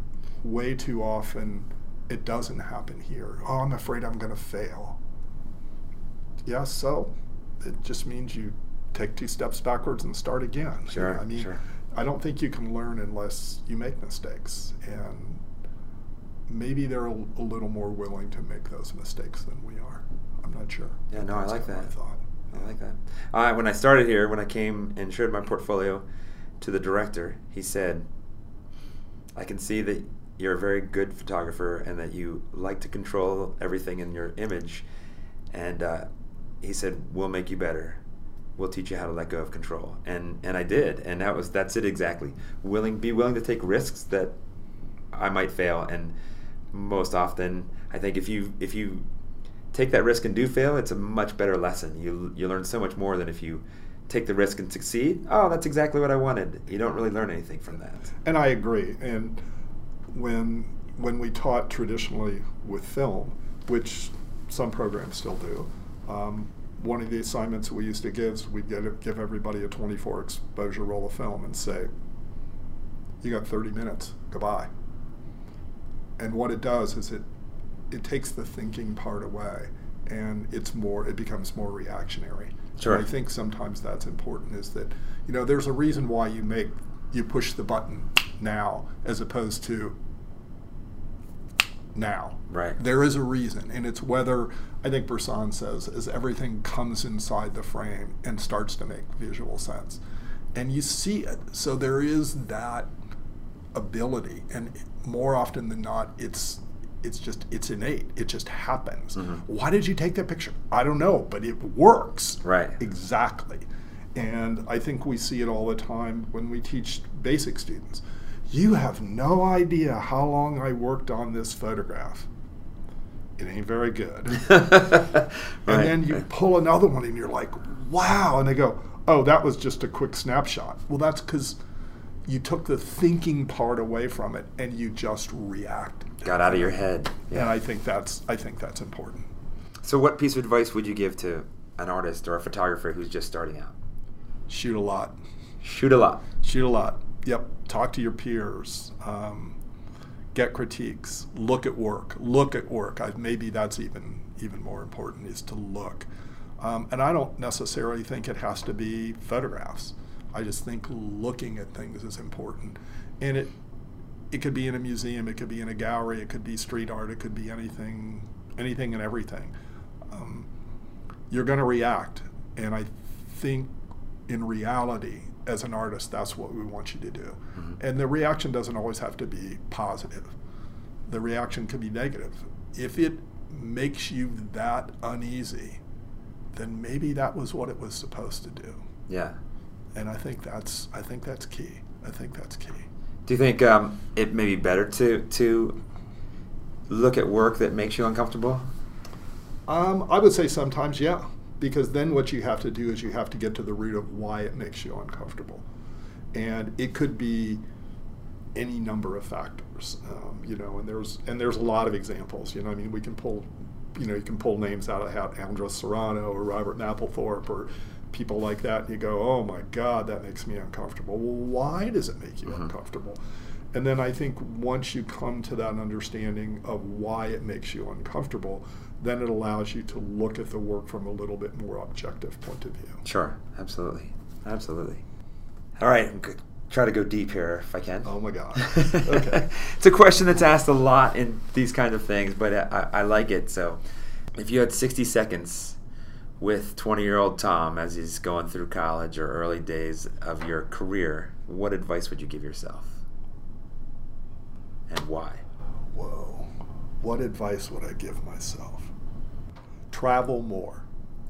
way too often it doesn't happen here. Oh, I'm afraid I'm going to fail. Yeah, so it just means you take two steps backwards and start again. Sure, I mean, sure. I don't think you can learn unless you make mistakes, and maybe they're a, a little more willing to make those mistakes than we are. I'm not sure. Yeah, no, I like that. I thought. I like that. Uh, when I started here, when I came and showed my portfolio to the director, he said, "I can see that you're a very good photographer and that you like to control everything in your image," and uh, he said, "We'll make you better. We'll teach you how to let go of control," and and I did, and that was that's it exactly. Willing, be willing to take risks that I might fail, and most often, I think if you if you take that risk and do fail, it's a much better lesson. You you learn so much more than if you take the risk and succeed. Oh, that's exactly what I wanted. You don't really learn anything from that. And I agree. And when when we taught traditionally with film, which some programs still do, um, one of the assignments we used to give is we'd get, give everybody a twenty-four exposure roll of film and say, you got thirty minutes, goodbye. And what it does is it it takes the thinking part away, and it's more it becomes more reactionary. Sure. And I think sometimes that's important, is that, you know, there's a reason why you make you push the button now as opposed to now. Right. There is a reason, and it's whether, I think Bresson says, is everything comes inside the frame and starts to make visual sense. And you see it. So there is that ability, and more often than not, it's it's just it's innate. It just happens. Mm-hmm. Why did you take that picture? I don't know, but it works. Right. Exactly. And I think we see it all the time when we teach basic students. You have no idea how long I worked on this photograph. It ain't very good. Right, and then you right. pull another one and you're like, wow. And they go, oh, that was just a quick snapshot. Well, that's because you took the thinking part away from it and you just reacted. Got out of your head. Yeah. And I think that's I think that's important. So what piece of advice would you give to an artist or a photographer who's just starting out? Shoot a lot. Shoot a lot. Shoot a lot. Yep. Talk to your peers. Um, get critiques. Look at work. Look at work. I've, maybe that's even even more important, is to look. Um, and I don't necessarily think it has to be photographs. I just think looking at things is important. And it it could be in a museum. It could be in a gallery. It could be street art. It could be anything, anything and everything. Um, you're going to react. And I think in reality, as an artist, that's what we want you to do. Mm-hmm. And the reaction doesn't always have to be positive. The reaction could be negative. If it makes you that uneasy, then maybe that was what it was supposed to do. Yeah. And I think that's I think that's key. I think that's key. Do you think um, it may be better to to look at work that makes you uncomfortable? Um, I would say sometimes, yeah. Because then what you have to do is you have to get to the root of why it makes you uncomfortable. And it could be any number of factors, um, you know, and there's and there's a lot of examples, you know, I mean, we can pull, you know, you can pull names out of the hat, Andres Serrano or Robert Mapplethorpe or people like that, and you go, oh my God, that makes me uncomfortable. Well, why does it make you mm-hmm. uncomfortable? And then I think once you come to that understanding of why it makes you uncomfortable, then it allows you to look at the work from a little bit more objective point of view. Sure, absolutely, absolutely. All right, I'm good. Try to go deep here if I can. Oh my God, okay. It's a question that's asked a lot in these kinds of things, but I, I like it. So if you had sixty seconds with twenty-year-old Tom as he's going through college or early days of your career, what advice would you give yourself? And why? Whoa. What advice would I give myself? Travel more.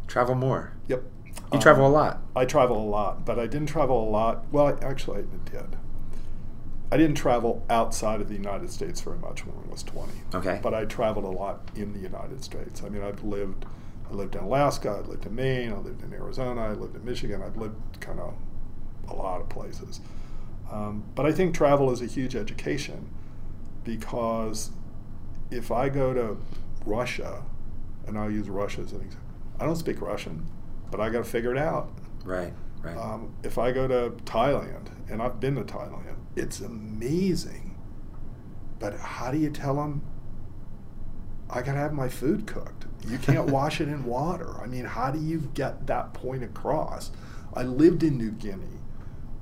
Travel more? Yep. You um, travel a lot. I travel a lot, but I didn't travel a lot. Well, actually, I did. I didn't travel outside of the United States very much when I was twenty. Okay. But I traveled a lot in the United States. I mean, I've lived, I lived in Alaska, I lived in Maine, I lived in Arizona, I lived in Michigan, I've lived kind of a lot of places. Um, but I think travel is a huge education. Because if I go to Russia, and I'll use Russia as an example, I don't speak Russian, but I got to figure it out. Right, right. Um, if I go to Thailand, and I've been to Thailand, it's amazing. But how do you tell them, I got to have my food cooked? You can't wash it in water. I mean, how do you get that point across? I lived in New Guinea.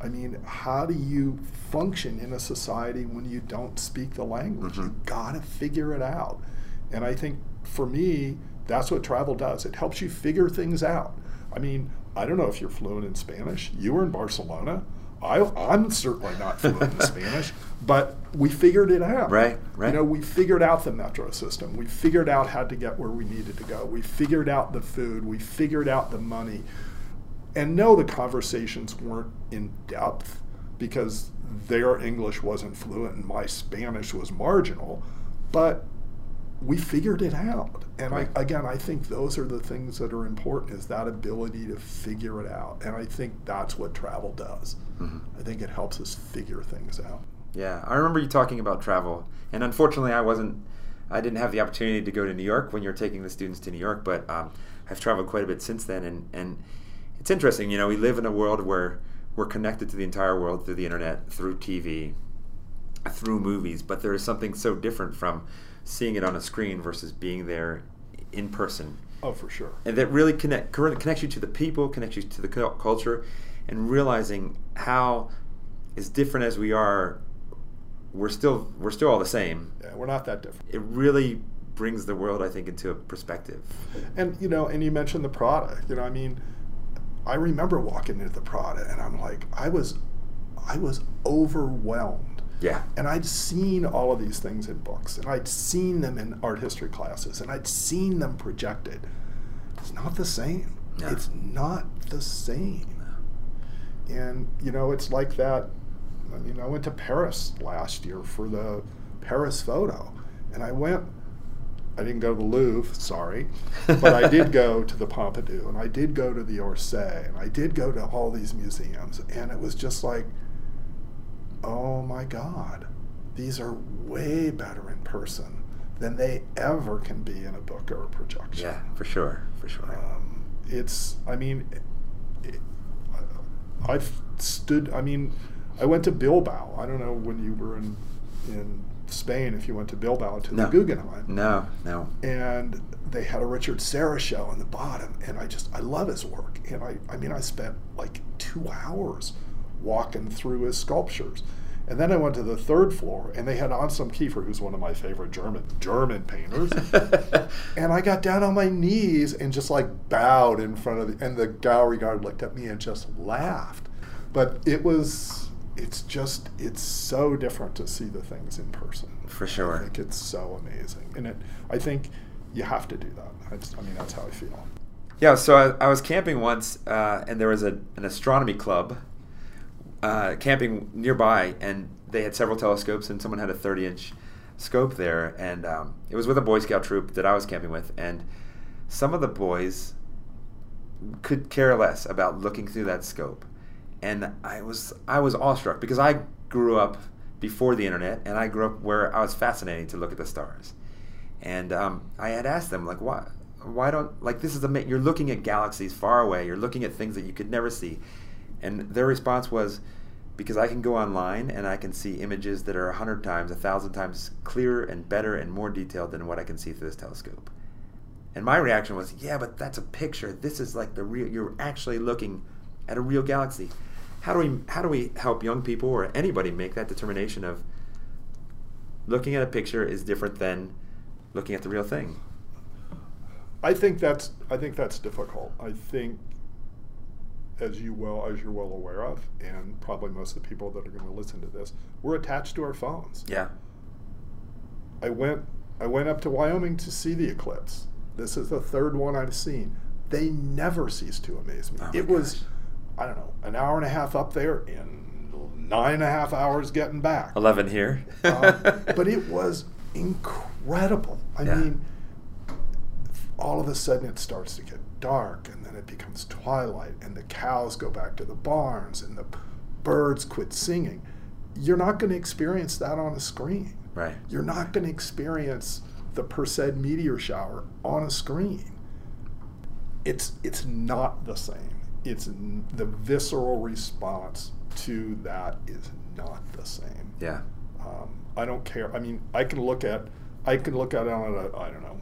I mean, how do you function in a society when you don't speak the language? Mm-hmm. You've got to figure it out. And I think, for me, that's what travel does. It helps you figure things out. I mean, I don't know if you're fluent in Spanish. You were in Barcelona. I, I'm certainly not fluent in Spanish, but we figured it out. Right, right. You know, we figured out the metro system. We figured out how to get where we needed to go. We figured out the food. We figured out the money. And no, the conversations weren't in depth because their English wasn't fluent and my Spanish was marginal, but we figured it out. And I, again, I think those are the things that are important, is that ability to figure it out. And I think that's what travel does. Mm-hmm. I think it helps us figure things out. Yeah, I remember you talking about travel, and unfortunately, I wasn't, I didn't have the opportunity to go to New York when you were taking the students to New York. But um, I've traveled quite a bit since then, and and it's interesting. You know, we live in a world where we're connected to the entire world through the internet, through T V, through movies. But there is something so different from seeing it on a screen versus being there in person. Oh, for sure. And that really connect connects you to the people, connects you to the culture, and realizing how, as different as we are, we're still we're still all the same. Yeah, we're not that different. It really brings the world, I think, into a perspective. And you know, and you mentioned the Prada. You know, I mean, I remember walking into the Prada, and I'm like, I was, I was overwhelmed. Yeah. And I'd seen all of these things in books, and I'd seen them in art history classes, and I'd seen them projected. It's not the same. No. It's not the same. No. And, you know, it's like that. I mean, I went to Paris last year for the Paris photo, and I went, I didn't go to the Louvre, sorry, but I did go to the Pompidou, and I did go to the Orsay, and I did go to all these museums, and it was just like, oh my God, these are way better in person than they ever can be in a book or a projection. Yeah, for sure, for sure. Um, it's, I mean, it, I've stood, I mean, I went to Bilbao. I don't know when you were in in Spain if you went to Bilbao to no. the Guggenheim. No, no. And they had a Richard Serra show on the bottom, and I just I love his work. And I I mean I spent like two hours walking through his sculptures. And then I went to the third floor, and they had Anselm Kiefer, who's one of my favorite German German painters. And I got down on my knees and just like bowed in front of the, and the gallery guard looked at me and just laughed. But it was. It's just, it's so different to see the things in person. For sure. I think it's so amazing. And it, I think you have to do that. I, just, I mean, that's how I feel. Yeah, so I, I was camping once, uh, and there was a, an astronomy club uh, camping nearby, and they had several telescopes, and someone had a thirty-inch scope there. And um, it was with a Boy Scout troop that I was camping with, and some of the boys could care less about looking through that scope. And I was I was awestruck because I grew up before the internet, and I grew up where I was fascinated to look at the stars. And um, I had asked them, like, why why don't like this is a you're looking at galaxies far away, you're looking at things that you could never see. And their response was, because I can go online and I can see images that are a hundred times, a thousand times clearer and better and more detailed than what I can see through this telescope. And my reaction was, yeah, but that's a picture. This is like the real. You're actually looking at a real galaxy. How do we how do we help young people or anybody make that determination of looking at a picture is different than looking at the real thing? I think that's I think that's difficult. I think, as you well as you're well aware of, and probably most of the people that are going to listen to this, we're attached to our phones. Yeah. I went I went up to Wyoming to see the eclipse. This is the third one I've seen. They never cease to amaze me. Oh it gosh. was. I don't know, an hour and a half up there and nine and a half hours getting back. eleven here. uh, but it was incredible. I yeah. mean, all of a sudden it starts to get dark, and then it becomes twilight, and the cows go back to the barns, and the birds quit singing. You're not going to experience that on a screen. Right. You're not going to experience the Perseid meteor shower on a screen. It's, it's not the same. It's n the visceral response to that is not the same. Yeah. Um, I don't care. I mean, I can look at, I can look at it on a, I don't know,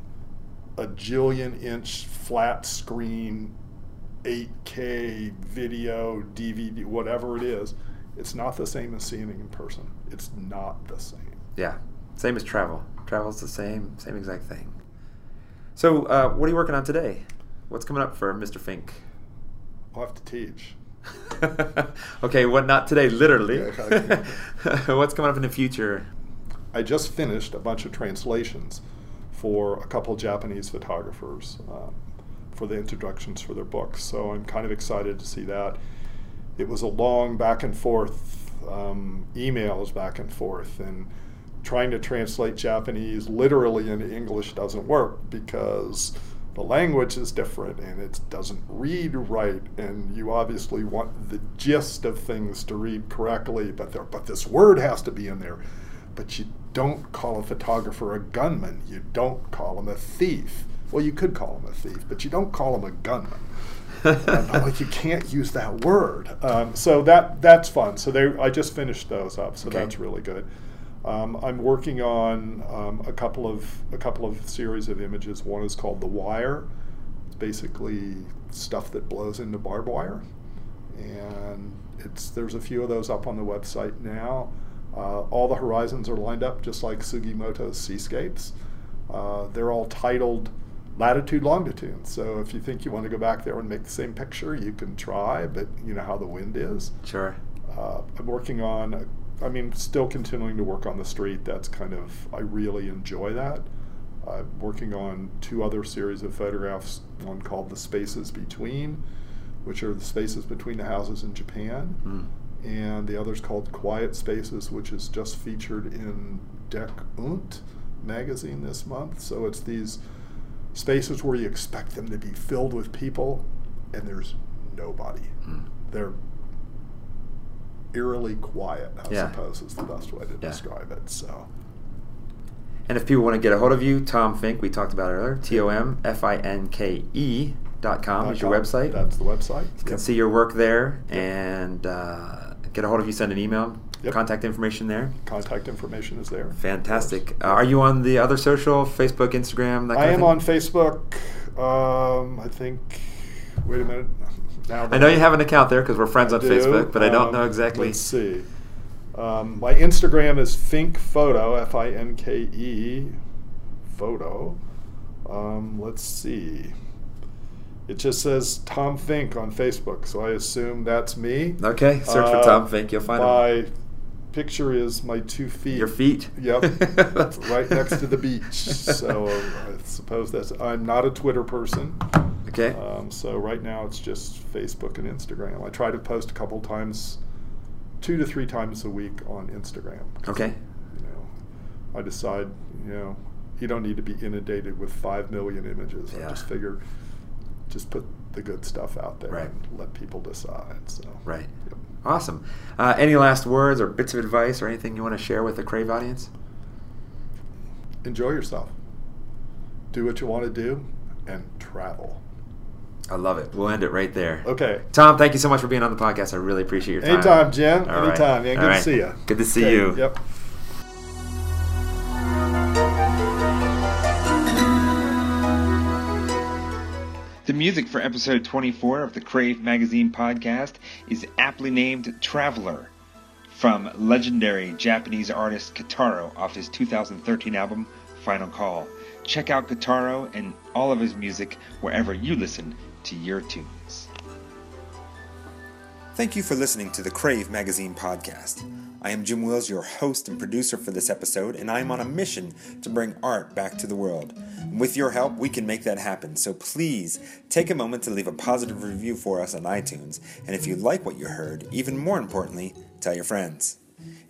a jillion inch flat screen, eight K video, D V D, whatever it is. It's not the same as seeing it in person. It's not the same. Yeah. Same as travel. Travel's the same, same exact thing. So, uh, what are you working on today? What's coming up for Mister Fink? I'll have to teach. Okay, well, not today, literally. Okay, okay. What's coming up in the future? I just finished a bunch of translations for a couple Japanese photographers um, for the introductions for their books, so I'm kind of excited to see that. It was a long back and forth, um, emails back and forth, and trying to translate Japanese literally into English doesn't work because The language is different, and it doesn't read right, and you obviously want the gist of things to read correctly, but there, but this word has to be in there. But you don't call a photographer a gunman. You don't call him a thief. Well, you could call him a thief, but you don't call him a gunman. uh, like you can't use that word. Um, so that that's fun. So they, I just finished those up. So okay. That's really good. Um, I'm working on um, a couple of a couple of series of images. One is called The Wire. It's basically stuff that blows into barbed wire, and it's there's a few of those up on the website now. Uh, all the horizons are lined up just like Sugimoto's seascapes. Uh, they're all titled latitude, longitude. So if you think you want to go back there and make the same picture, you can try, but you know how the wind is. Sure. Uh, I'm working on. A, I mean, still continuing to work on the street. That's kind of, I really enjoy that. I'm working on two other series of photographs, one called The Spaces Between, which are the spaces between the houses in Japan, mm. and the other's called Quiet Spaces, which is just featured in Deck und magazine this month. So it's these spaces where you expect them to be filled with people, and there's nobody. Mm. They're eerily quiet, I yeah. suppose, is the best way to yeah. describe it. So, and if people want to get a hold of you, Tom Finke, we talked about earlier, T O M F I N K E dot com is your website. That's the website. You yep. can see your work there yep. and uh, get a hold of you, send an email. Yep. Contact information there. Contact information is there. Fantastic. Uh, are you on the other social, Facebook, Instagram? That kind I am of thing? On Facebook. Um, I think, wait a minute. Now I know you have an account there because we're friends I on do. Facebook, but um, I don't know exactly. Let's see. Um, my Instagram is Finke Photo, F I N K E, photo. Um, let's see. It just says Tom Finke on Facebook, so I assume that's me. Okay, search uh, for Tom Finke. You'll find him. My picture is my two feet. Your feet? Yep, right next to the beach. So I suppose that's, I'm not a Twitter person. Okay. Um, so right now it's just Facebook and Instagram. I try to post a couple times, two to three times a week on Instagram. Okay. You know, I decide, you know, you don't need to be inundated with five million images. Yeah. I just figure, just put the good stuff out there right. and let people decide. So. Right. Yep. Awesome. Uh, any last words or bits of advice or anything you want to share with the Crave audience? Enjoy yourself. Do what you want to do and travel. I love it. We'll end it right there. Okay. Tom, thank you so much for being on the podcast. I really appreciate your time. Anytime, Jim. All Anytime, right. man. Good All right. to see you. Good to see okay. you. Yep. The music for episode twenty-four of the Crave Magazine podcast is aptly named Traveler from legendary Japanese artist Kitaro off his two thousand thirteen album, Final Call. Check out Kitaro and all of his music wherever you listen to your tunes. Thank you for listening to the Crave Magazine podcast. I am Jim Wills, your host and producer for this episode, and I am on a mission to bring art back to the world. And with your help, we can make that happen. So please take a moment to leave a positive review for us on iTunes. And if you like what you heard, even more importantly, tell your friends.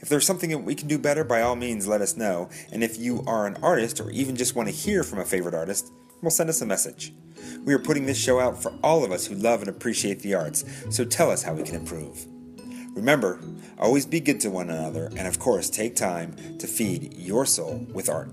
If there's something that we can do better, by all means, let us know. And if you are an artist or even just want to hear from a favorite artist, well, send us a message. We are putting this show out for all of us who love and appreciate the arts, so tell us how we can improve. Remember, always be good to one another, and of course, take time to feed your soul with art.